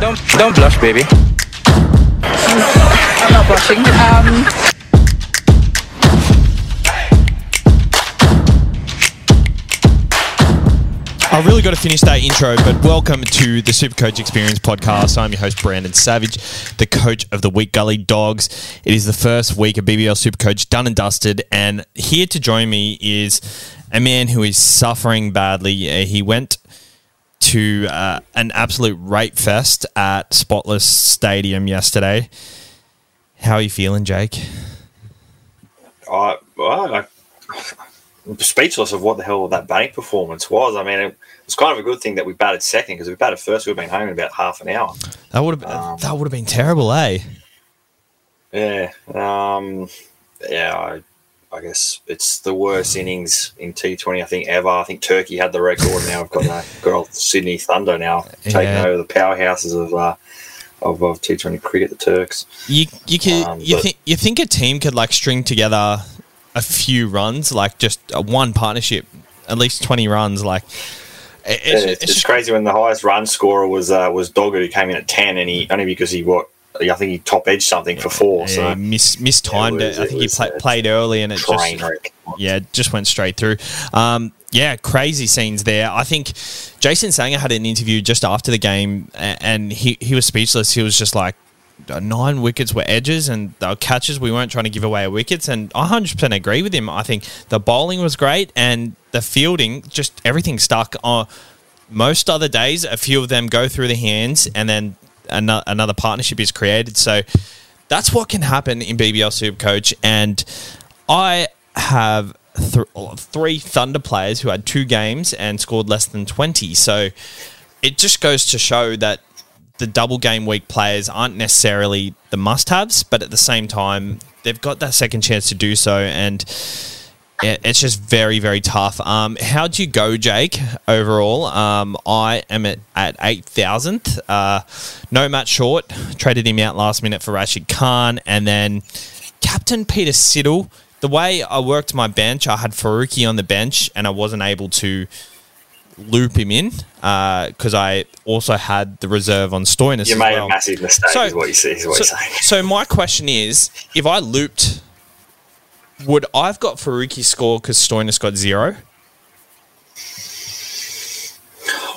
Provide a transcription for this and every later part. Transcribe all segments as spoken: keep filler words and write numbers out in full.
don't, don't, don't blush, baby. I'm not blushing. Um... I've really got to finish that intro, but welcome to the Super Coach Experience podcast. I'm your host, Brandon Savage, the coach of the Wheat Gully Dogs. It is the first week of B B L Super Coach done and dusted, and here to join me is a man who is suffering badly. Uh, he went to uh, an absolute rape fest at Spotless Stadium yesterday. How are you feeling, Jake? Uh, well, I, I'm speechless of what the hell that batting performance was. I mean, it was kind of a good thing that we batted second, because if we batted first, we'd have been home in about half an hour. That would have um, that would have been terrible, eh? Yeah. Um, yeah, I... I guess it's the worst innings in T twenty, I think, ever. I think Turkey had the record. Now we've got, uh, got old Sydney Thunder now yeah. taking over the powerhouses of, uh, of of T twenty cricket, the Turks. You you can, um, you think you think a team could like string together a few runs, like just a one partnership, at least twenty runs, like. It's, yeah, it's, it's just crazy when the highest run scorer was uh, was Dogger, who came in at ten, and he only because he what. I think he top-edged something yeah, for four. Yeah, so miss, mistimed yeah, it. Was, it. I think it was, he play, played early and it just, yeah, just went straight through. Um, yeah, crazy scenes there. I think Jason Sanger had an interview just after the game and he, he was speechless. He was just like, nine wickets were edges and they were catches. We weren't trying to give away our wickets. And I one hundred percent agree with him. I think the bowling was great and the fielding, just everything stuck. Uh, most other days, a few of them go through the hands and then another partnership is created. So that's what can happen in B B L Super Coach. And I have th- three Thunder players who had two games and scored less than twenty. So it just goes to show that the double game week players aren't necessarily the must-haves, but at the same time, they've got that second chance to do so. And it's just very, very tough. Um, how'd you go, Jake, overall? Um, I am at, at eight thousandth. Uh, no Matt Short. Traded him out last minute for Rashid Khan. And then Captain Peter Siddle. The way I worked my bench, I had Faruki on the bench, and I wasn't able to loop him in because uh, I also had the reserve on Stoinis. You made well. a massive mistake so, is what you see, is what so, you're saying. So my question is, if I looped... would I've got Faruki score because Stoinis got zero?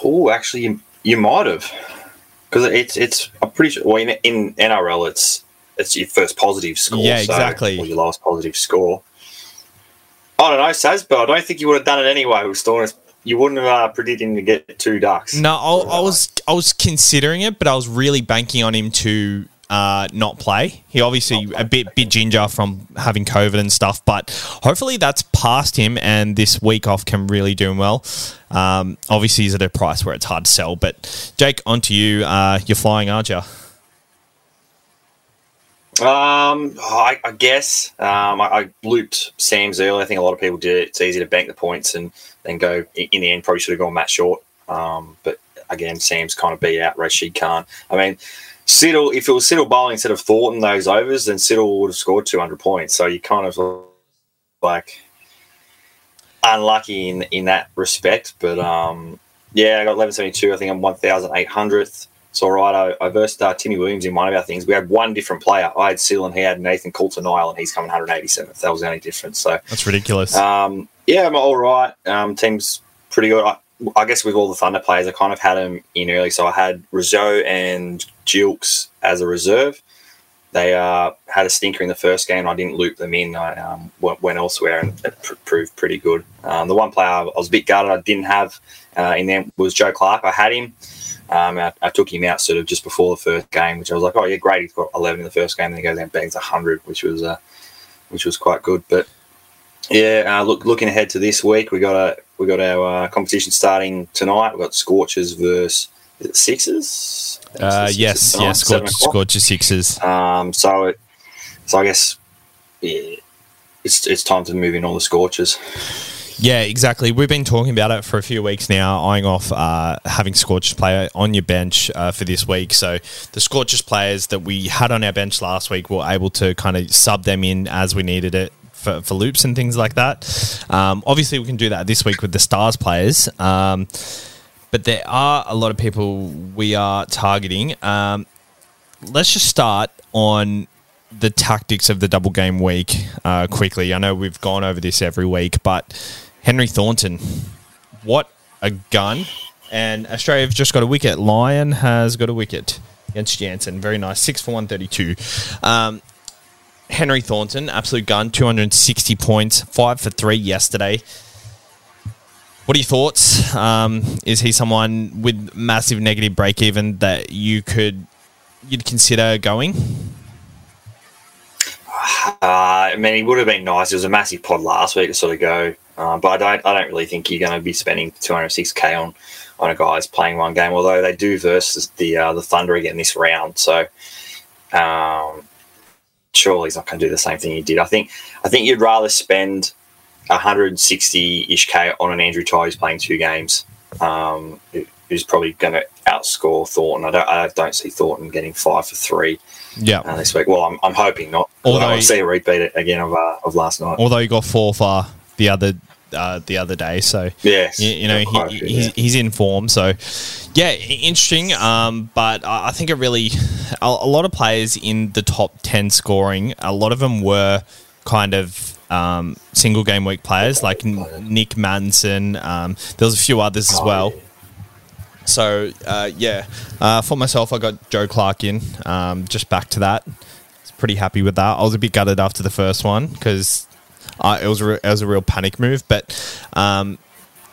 Oh, actually, you, you might have, because it's it's I'm pretty sure. Well, in, in N R L, it's it's your first positive score. Yeah, exactly. So, or your last positive score. I don't know, Saz, but I don't think you would have done it anyway with Stoinis. You wouldn't have uh, predicted him to get two ducks. No, I, I was I was considering it, but I was really banking on him to. Uh, not play. He obviously a bit bit ginger from having COVID and stuff, but hopefully that's past him and this week off can really do him well. Um, obviously he's at a price where it's hard to sell, but Jake, on to you. Uh, you're flying, aren't you? Um, I, I guess um, I, I looped Sam's early. I think a lot of people do it. It's easy to bank the points and then go. In the end, probably should have gone Matt Short. Um, but again, Sam's kind of beat out Rashid Khan. I mean, Siddle, if it was Siddle bowling instead of Thornton those overs, then Siddle would have scored two hundred points. So you kind of like unlucky in, in that respect. But um, yeah, I got eleven seventy-two. I think I'm one thousand eight hundredth. It's all right. I, I versed uh, Timmy Williams in one of our things. We had one different player. I had Seelan, he had Nathan Coulter-Nile, and he's coming one hundred eighty-seventh. That was the only difference. So that's ridiculous. Um, yeah, I'm all right. Um, team's pretty good. I, I guess with all the Thunder players, I kind of had them in early. So I had Rizzo and Gilkes as a reserve. They uh, had a stinker in the first game. I didn't loop them in. I um, went elsewhere and it pr- proved pretty good. Um, the one player I was a bit gutted I didn't have uh, in there was Joe Clark. I had him. Um, I, I took him out sort of just before the first game, which I was like, oh, yeah, great. He's got eleven in the first game. And he goes down bangs one hundred, which was uh, which was quite good. But, yeah, uh, look, looking ahead to this week, we got a we got our uh, competition starting tonight. We've got Scorchers versus is it Sixers. Uh, sixes yes, yeah, Scorch, Scorchers Sixers. Um, so, it, so I guess yeah, it's it's time to move in all the Scorchers. Yeah, exactly. We've been talking about it for a few weeks now, eyeing off uh, having Scorchers player on your bench uh, for this week. So the Scorchers players that we had on our bench last week were able to kind of sub them in as we needed it. For, for loops and things like that. Um, obviously, we can do that this week with the Stars players. Um, but there are a lot of people we are targeting. Um, let's just start on the tactics of the double game week uh, quickly. I know we've gone over this every week, but Henry Thornton, what a gun. And Australia have just got a wicket. Lyon has got a wicket against Jansen. Very nice. six for one thirty-two. Um, Henry Thornton, absolute gun, two hundred sixty points, five for three yesterday. What are your thoughts? Um, is he someone with massive negative break-even that you could, you'd consider going? Uh, I mean, it would have been nice. It was a massive pod last week to sort of go, uh, but I don't, I don't really think you're going to be spending two hundred six K on, on a guy who's playing one game. Although they do versus the uh, the Thunder again this round, so um, surely he's not going to do the same thing he did. I think, I think you'd rather spend one hundred sixty-ish K on an Andrew Tye who's playing two games, um, who's probably going to outscore Thornton. I don't, I don't see Thornton getting five for three. Yeah, uh, this week. Well, I'm, I'm hoping not. Although I'll see a repeat again of uh, of last night. Although he got four for the other uh, the other day, so yes, you, you know he, bit, he's, yeah. he's in form. So yeah, interesting. Um, but I think it really a, a lot of players in the top ten scoring. A lot of them were kind of. Um, single game week players like N- Nick Manson. Um, there was a few others as well. So uh, yeah, uh, for myself, I got Joe Clark in. Um, just back to that, I was pretty happy with that. I was a bit gutted after the first one because uh, it was re- it was a real panic move. But um,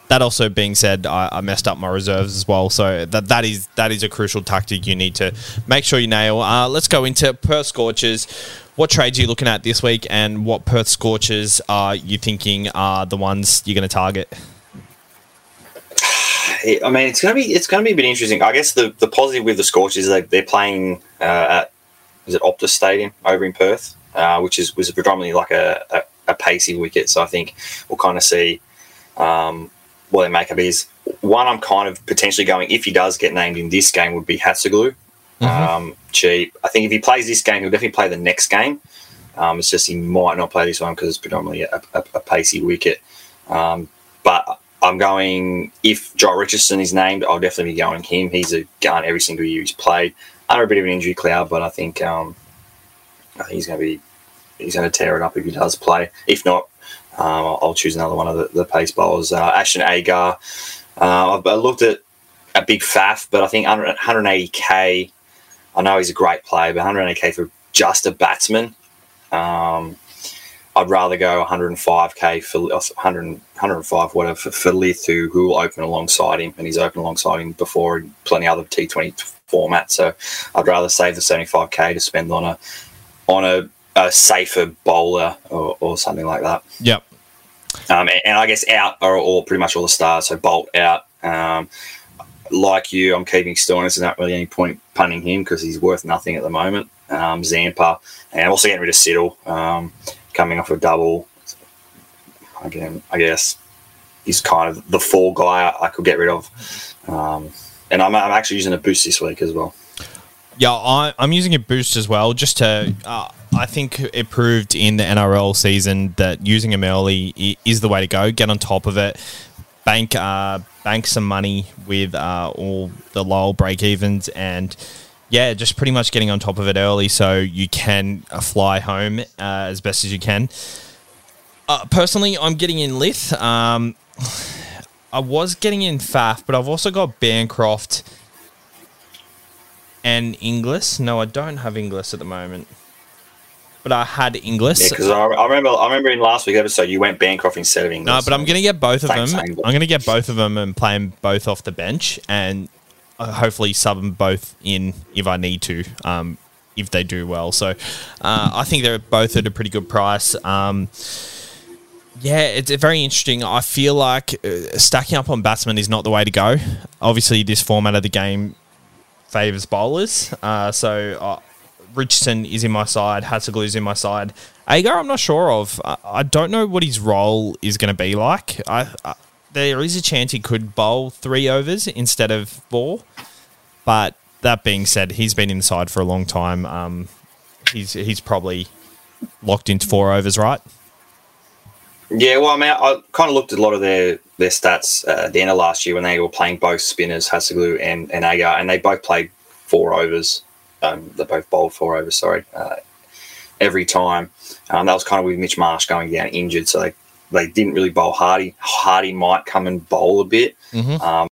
that also being said, I, I messed up my reserves as well. So that that is that is a crucial tactic you need to make sure you nail. Uh, let's go into Perth Scorchers. What trades are you looking at this week, and what Perth Scorchers are you thinking are the ones you're going to target? I mean, it's going to be it's going to be a bit interesting. I guess the, the positive with the Scorchers is that they're playing uh, at is it Optus Stadium over in Perth, uh, which is was predominantly like a, a, a pacey wicket. So I think we'll kind of see um, what their makeup is. One I'm kind of potentially going if he does get named in this game would be Hatzoglou. Mm-hmm. Um, cheap. I think if he plays this game, he'll definitely play the next game. Um, it's just he might not play this one because it's predominantly a, a, a pacey wicket. Um, but I'm going, if Joel Richardson is named, I'll definitely be going him. He's a gun every single year he's played. Under a bit of an injury cloud, but I think um, I think he's going to be he's going to tear it up if he does play. If not, um, I'll, I'll choose another one of the, the pace bowlers. Uh, Ashton Agar. Uh, I looked at a big faff, but I think one hundred eighty K. I know he's a great player, but one hundred eighty K for just a batsman. Um, I'd rather go one hundred five K for one hundred, one hundred five whatever for, for Lith, who who will open alongside him, and he's opened alongside him before in plenty of other T twenty formats. So I'd rather save the seventy-five K to spend on a on a, a safer bowler or, or something like that. Yep. Um, and, and I guess out are all pretty much all the stars. So Bolt out. Um, Like you, I'm keeping Stoinis. There's not really any point punning him because he's worth nothing at the moment. Um, Zampa, and also getting rid of Siddle, um, coming off a double. Again, I guess he's kind of the fall guy I could get rid of. Um, and I'm, I'm actually using a boost this week as well. Yeah, I, I'm using a boost as well. Just to, uh, I think it proved in the N R L season that using him early is the way to go. Get on top of it. Bank uh, bank some money with uh, all the low break-evens and, yeah, just pretty much getting on top of it early so you can uh, fly home uh, as best as you can. Uh, personally, I'm getting in Lith. Um, I was getting in Faf, but I've also got Bancroft and Inglis. No, I don't have Inglis at the moment. But I had Inglis. Yeah, because I, I remember I remember in last week's episode you went Bancroft instead of Inglis. No, but I'm going to get both of them. Same. I'm going to get both of them and play them both off the bench and hopefully sub them both in if I need to, um, if they do well. So uh, I think they're both at a pretty good price. Um, yeah, it's very interesting. I feel like stacking up on batsmen is not the way to go. Obviously, this format of the game favours bowlers. Uh, so... Uh, Richardson is in my side. Hatzoglou is in my side. Agar, I'm not sure of. I, I don't know what his role is going to be like. I, I, there is a chance he could bowl three overs instead of four. But that being said, he's been inside for a long time. Um, he's he's probably locked into four overs, right? Yeah, well, I mean, I, I kind of looked at a lot of their their stats uh, at the end of last year when they were playing both spinners, Hatzoglou and, and Agar, and they both played four overs. Um, they both bowled four overs, sorry, uh, every time. Um, that was kind of with Mitch Marsh going down injured, so they, they didn't really bowl Hardy. Hardy might come and bowl a bit. Mm-hmm. Um,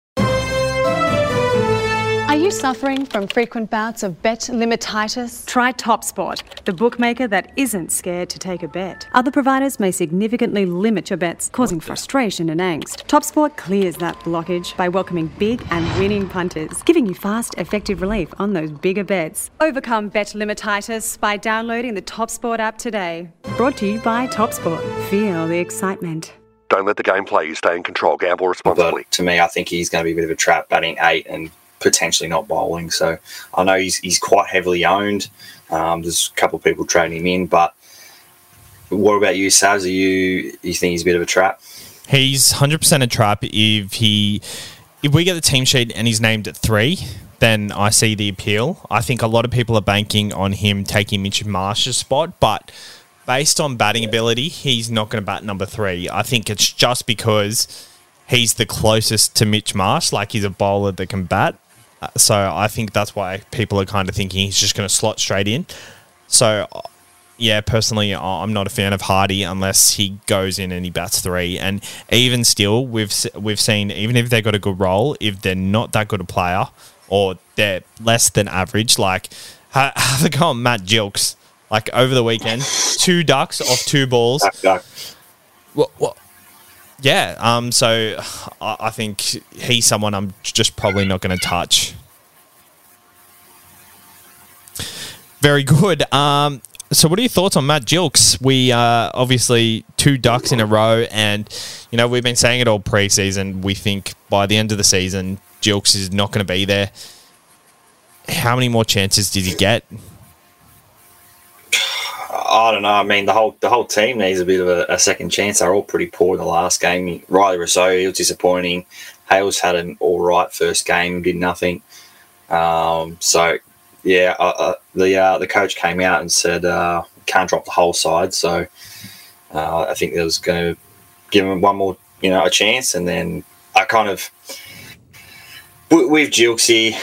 Are you suffering from frequent bouts of bet limititis? Try TopSpot, the bookmaker that isn't scared to take a bet. Other providers may significantly limit your bets, causing frustration and angst. TopSpot clears that blockage by welcoming big and winning punters, giving you fast, effective relief on those bigger bets. Overcome bet limititis by downloading the TopSpot app today. Brought to you by TopSpot. Feel the excitement. Don't let the game play you. Stay in control. Gamble responsibly. But to me, I think he's going to be a bit of a trap batting eight and potentially not bowling. So I know he's he's quite heavily owned. Um, there's a couple of people trading him in, but what about you, Savs? Are you you think he's a bit of a trap? He's one hundred percent a trap. If he if we get the team sheet and he's named at three, then I see the appeal. I think a lot of people are banking on him taking Mitch Marsh's spot, but based on batting ability, he's not going to bat number three. I think it's just because he's the closest to Mitch Marsh. Like, he's a bowler that can bat. So I think that's why people are kind of thinking he's just going to slot straight in. So, yeah, personally, I'm not a fan of Hardy unless he goes in and he bats three. And even still, we've we've seen, even if they've got a good role, if they're not that good a player or they're less than average, like, have a go on Matt Gilkes. Like, over the weekend, two ducks off two balls. What? What? Yeah, um, so I think he's someone I'm just probably not going to touch. Very good. Um, so what are your thoughts on Matt Gilkes? We uh, obviously two ducks in a row, and, you know, we've been saying it all pre-season. We think by the end of the season, Gilkes is not going to be there. How many more chances did he get? I don't know. I mean, the whole the whole team needs a bit of a, a second chance. They're all pretty poor in the last game. Riley Rizzo, he was disappointing. Hale's had an all right first game, did nothing. Um, so, yeah, uh, the uh, the coach came out and said, uh, can't drop the whole side. So uh, I think that was going to give him one more, you know, a chance. And then I kind of, with Gilkesy,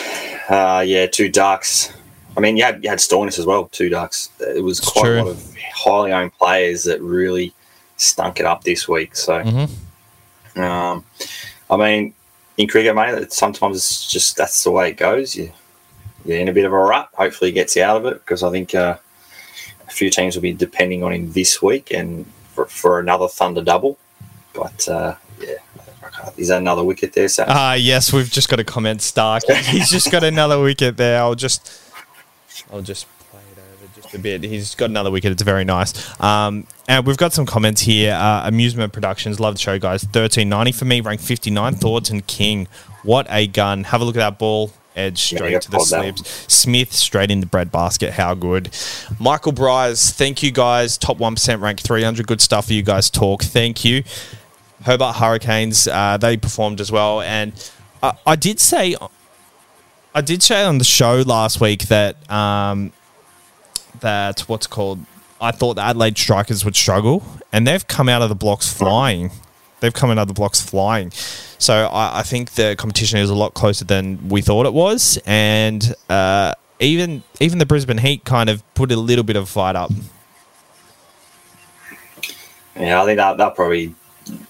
uh, yeah, two ducks. I mean, you had, you had Stoinis as well, two ducks. It was it's quite true. A lot of highly owned players that really stunk it up this week. So, mm-hmm. um, I mean, in cricket, mate, sometimes it's just that's the way it goes. You, you're in a bit of a rut. Hopefully he gets you out of it, because I think uh, a few teams will be depending on him this week and for, for another Thunder double. But, uh, yeah. Is that another wicket there, Sam? Uh, yes, we've just got a comment, Stark. He's just got another wicket there. I'll just... I'll just play it over just a bit. He's got another wicket. It's very nice. Um, and we've got some comments here. Uh, Amusement Productions. Love the show, guys. thirteen ninety for me. Ranked fifty-nine. Thoughts and King. What a gun. Have a look at that ball. Edge straight yeah, to the slibs. Smith straight in the bread basket. How good. Michael Bryars. Thank you, guys. Top one percent ranked three hundred. Good stuff for you guys. Talk. Thank you. Hobart Hurricanes. Uh, they performed as well. And I, I did say... I did say on the show last week that um, that what's called, I thought the Adelaide Strikers would struggle, and they've come out of the blocks flying. They've come out of the blocks flying. So I, I think the competition is a lot closer than we thought it was, and uh, even even the Brisbane Heat kind of put a little bit of a fight up. Yeah, I think that that probably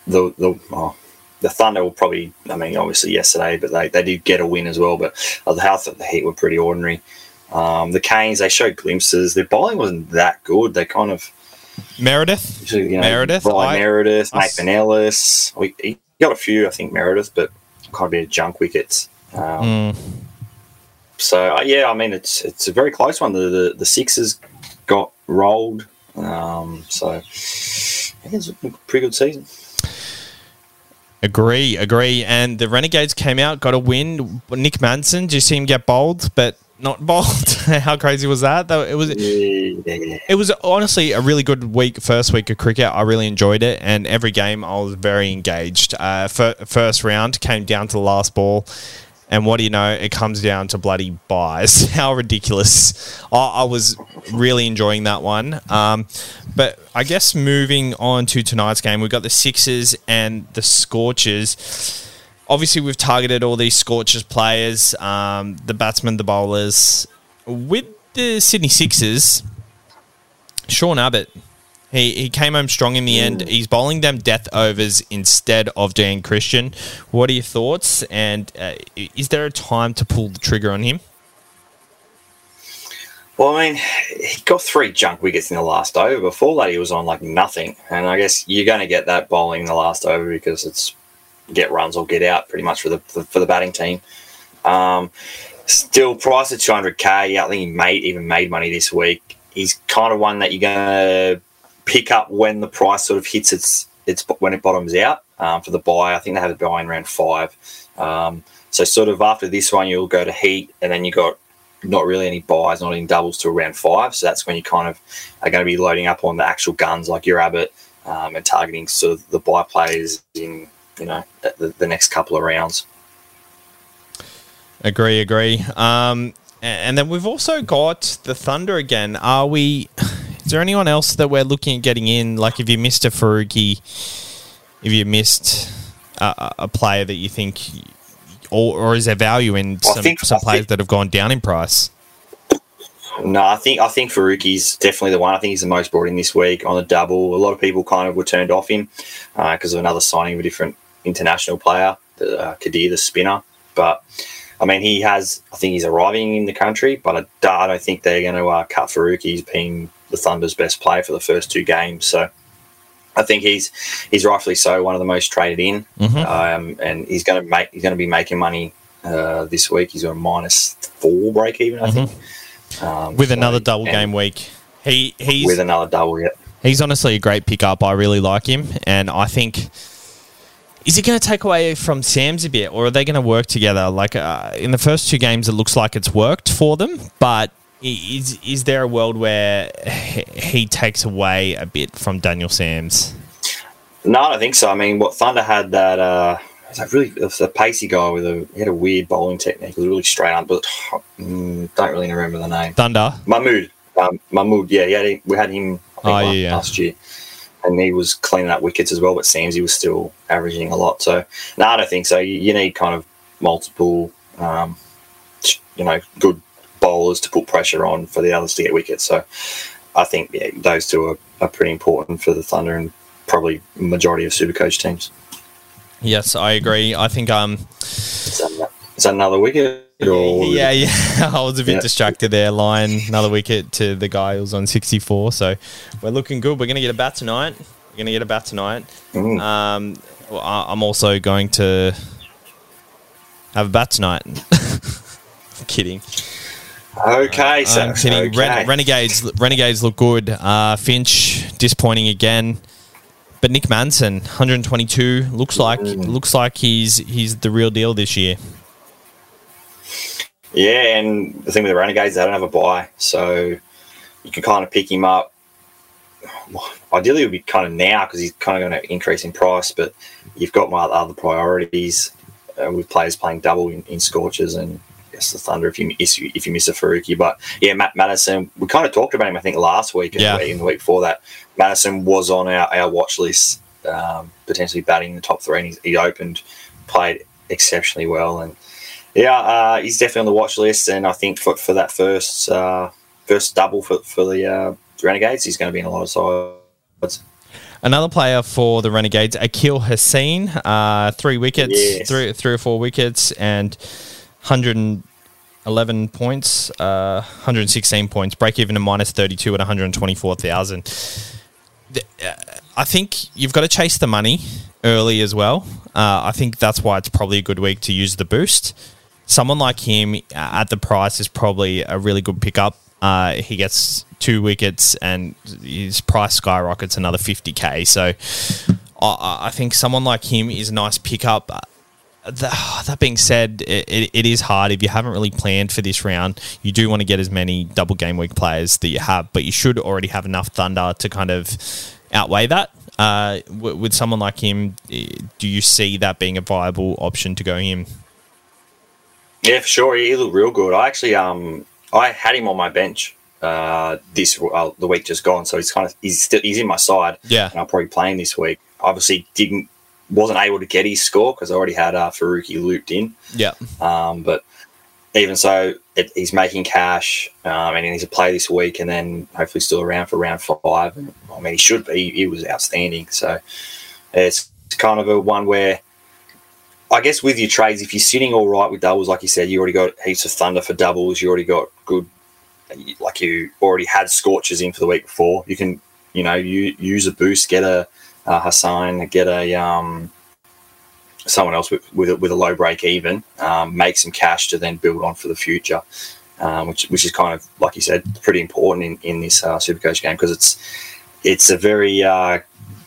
the the. Oh. The Thunder will probably, I mean, obviously yesterday, but they, they did get a win as well. But the Heat the Heat were pretty ordinary. Um, the Canes, they showed glimpses. Their bowling wasn't that good. They kind of... Meredith. You know, Meredith. I, Meredith, I, Nathan Ellis. We he got a few, I think, Meredith, but kind of a bit of junk wickets. Um, mm. So, yeah, I mean, it's it's a very close one. The the, the Sixers got rolled. Um, so, I think it's a pretty good season. Agree, agree. And the Renegades came out, got a win. Nick Manson, did you see him get bowled, but not bowled? How crazy was that? It was it was honestly a really good week, first week of cricket. I really enjoyed it, and every game I was very engaged. Uh, first round came down to the last ball. And what do you know? It comes down to bloody buys. How ridiculous. I, I was really enjoying that one. Um, but I guess moving on to tonight's game, we've got the Sixers and the Scorchers. Obviously, we've targeted all these Scorchers players, um, the batsmen, the bowlers. With the Sydney Sixers, Sean Abbott, he he came home strong in the end. He's bowling them death overs instead of Dan Christian. What are your thoughts? And uh, is there a time to pull the trigger on him? Well, I mean, he got three junk wickets in the last over. Before that, he was on like nothing. And I guess you're going to get that bowling in the last over because it's get runs or get out pretty much for the for the batting team. Um, still, price at two hundred K. I think he made even made money this week. He's kind of one that you're going to pick up when the price sort of hits its its when it bottoms out um, for the buy. I think they have a buy in round five. Um, so sort of after this one, you'll go to heat, and then you got not really any buys, not in doubles till round five. So that's when you kind of are going to be loading up on the actual guns like your Abbott um, and targeting sort of the buy players in you know the, the next couple of rounds. Agree, agree. Um, and then we've also got the Thunder again. Are we? Is there anyone else that we're looking at getting in? Like, if you missed a Faruki, if you missed a, a player that you think, or, or is there value in some, I think, some players I think, that have gone down in price? No, I think I think Faruki's definitely the one. I think he's the most brought in this week on the double. A lot of people kind of were turned off him because uh, of another signing of a different international player, the, uh, Kadir, the spinner, but. I mean, he has. I think he's arriving in the country, but I don't think they're going to uh, cut Faruki. He's been the Thunder's best player for the first two games, so I think he's he's rightfully so one of the most traded in, mm-hmm. um, and he's going to make he's going to be making money uh, this week. He's got a minus four break even, I mm-hmm. think, um, with so, another double game week. He he's with another double. Yep. He's honestly a great pickup. I really like him, and I think. Is it going to take away from Sam's a bit, or are they going to work together? Like uh, in the first two games, it looks like it's worked for them, but is is there a world where he takes away a bit from Daniel Sam's? No, I don't think so. I mean, what Thunder had that uh, was that really it was a pacey guy with a he had a weird bowling technique. It was really straight up, but mm, don't really remember the name. Thunder Mahmood, um, Mahmood. Yeah, yeah. He, we had him I think, oh, last, yeah. last year. And he was cleaning up wickets as well, but Samsey was still averaging a lot. So, no, I don't think so. You, you need kind of multiple, um, you know, good bowlers to put pressure on for the others to get wickets. So, I think yeah, those two are, are pretty important for the Thunder and probably majority of Supercoach teams. Yes, I agree. I think um, is that, is that another wicket? Or yeah, yeah. I was a bit yeah. distracted there. Lion, another wicket to the guy who was on sixty-four. So we're looking good. We're going to get a bat tonight. We're going to get a bat tonight. Mm. Um, well, I'm also going to have a bat tonight. I'm kidding. Okay, uh, so I'm kidding. Okay. Ren- Renegades, Renegades look good. Uh, Finch disappointing again. But Nick Manson, one hundred twenty-two. Looks like mm. looks like he's he's the real deal this year. Yeah, and the thing with the Renegades, they don't have a buy, so you can kind of pick him up. Ideally, it would be kind of now because he's kind of going to increase in price, but you've got my other priorities uh, with players playing double in, in Scorchers and I guess the Thunder if you miss, if you miss a Faruki. But, yeah, Matt Madison, we kind of talked about him, I think, last week and yeah. the week before that. Madison was on our, our watch list, um, potentially batting the top three, and he's, he opened, played exceptionally well, and yeah, uh, he's definitely on the watch list, and I think for for that first uh, first double for for the uh, Renegades, he's going to be in a lot of sides. Another player for the Renegades, Akil Hussain, uh, three wickets, yes. three three or four wickets, and one hundred eleven points, uh, one hundred sixteen points, break even to minus thirty-two at one hundred twenty-four thousand. I think you've got to chase the money early as well. Uh, I think that's why it's probably a good week to use the boost. Someone like him at the price is probably a really good pickup. Uh, he gets two wickets and his price skyrockets another fifty K. So I, I think someone like him is a nice pickup. That being said, it, it is hard. If you haven't really planned for this round, you do want to get as many double game week players that you have, but you should already have enough Thunder to kind of outweigh that. Uh, w- with someone like him, do you see that being a viable option to go him? Yeah, for sure. He looked real good. I actually, um, I had him on my bench uh, this uh, the week just gone, so he's kind of he's still he's in my side. Yeah, and I'll probably play him this week. Obviously, didn't wasn't able to get his score because I already had uh, Faruki looped in. Yeah, um, but even so, it, he's making cash, um, and he's a play this week, and then hopefully still around for round five. And, I mean, he should be. He, he was outstanding. So it's kind of a one where. I guess with your trades, if you're sitting all right with doubles, like you said, you already got heaps of thunder for doubles. You already got good, like you already had Scorchers in for the week before. You can, you know, you use a boost, get a, a Hassan, get a um, someone else with with a, with a low break even, um, make some cash to then build on for the future, um, which which is kind of like you said, pretty important in in this uh, Supercoach game because it's it's a very uh,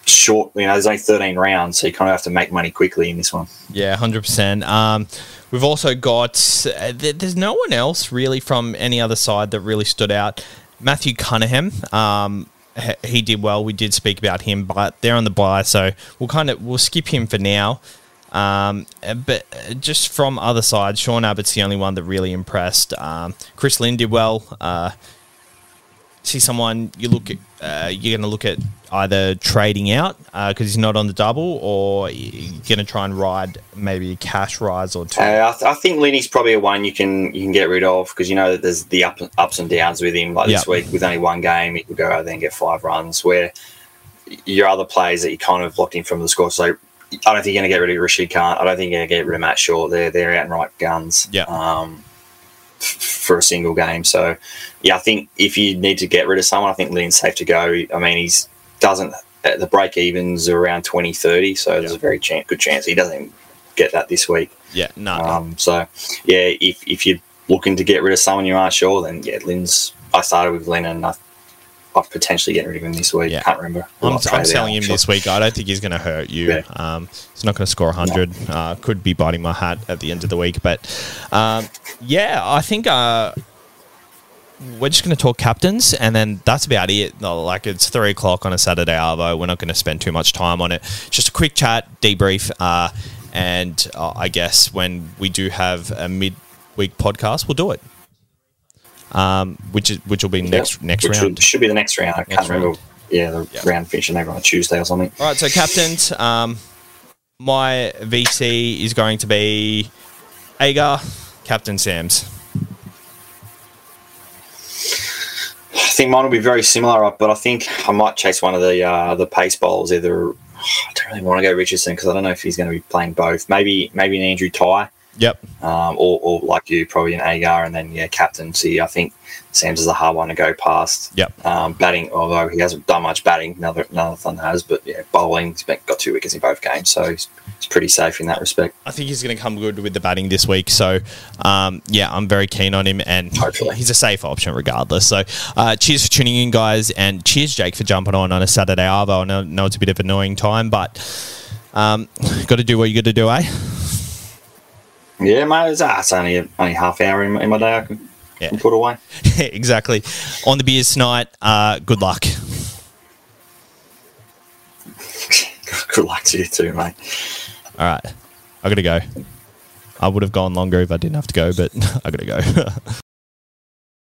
short, you know, there's only thirteen rounds, so you kind of have to make money quickly in this one. Yeah, one hundred percent. Um, we've also got, uh, th- there's no one else really from any other side that really stood out. Matthew Cunningham, um, he did well. We did speak about him, but they're on the bye, so we'll kind of, we'll skip him for now. Um, but just from other sides, Sean Abbott's the only one that really impressed. Um, Chris Lynn did well. Uh, see someone you look at, uh, you're going to look at either trading out because uh, he's not on the double, or you're going to try and ride maybe a cash rise or two. Uh, I, th- I think Linny's probably a one you can you can get rid of because you know that there's the up, ups and downs with him. Like yep. This week with only one game, he could go out there and get five runs. Where your other plays that you kind of locked in from the score. So I don't think you're going to get rid of Rashid Khan. I don't think you're going to get rid of Matt Short. They're they're outright guns. Yeah. Um, for a single game. So, yeah, I think if you need to get rid of someone, I think Lynn's safe to go. I mean, he's doesn't – the break-evens are around twenty, thirty, so yeah. There's a very chance, good chance he doesn't get that this week. Yeah, no. Um, so, yeah, if if you're looking to get rid of someone you aren't sure, then, yeah, Lynn's – I started with Lynn and I, I've potentially get rid of him this week. Yeah. Can't remember. I'm, I'm selling him this week. I don't think he's going to hurt you. Yeah. Um, he's not going to score one hundred. No. Uh, could be biting my hat at the end of the week. But, um, yeah, I think uh, we're just going to talk captains, and then that's about it. Like, it's three o'clock on a Saturday arvo. We're not going to spend too much time on it. Just a quick chat, debrief, uh, and uh, I guess when we do have a midweek podcast, we'll do it. Um, which is which will be next yep. next which round. Should, should be the next round. I next can't round. remember. Yeah, the yep. round finishing over on Tuesday or something. All right, so captains. Um, my V C is going to be Agar, Captain Sams. I think mine will be very similar, but I think I might chase one of the uh, the pace bowlers. Either oh, I don't really want to go Richardson because I don't know if he's going to be playing both. Maybe maybe an Andrew Tye. Yep. Um, or, or like you, probably an Agar, and then, yeah, captaincy. I think Sams is a hard one to go past. Yep. Um, batting, although he hasn't done much batting, another another Thunder has, but, yeah, bowling, he's got two wickets in both games, so he's, he's pretty safe in that respect. I think he's going to come good with the batting this week, so, um, yeah, I'm very keen on him, and hopefully he's a safe option regardless. So uh, cheers for tuning in, guys, and cheers, Jake, for jumping on on a Saturday arvo. I know, know it's a bit of an annoying time, but um, got to do what you got to do, eh? Yeah, mate, it's, uh, it's only a, only half hour in, in my day I can, yeah. can put away. Exactly. On the beers tonight, uh, good luck. Good luck to you too, mate. All right, I got to go. I would have gone longer if I didn't have to go, but I got to go.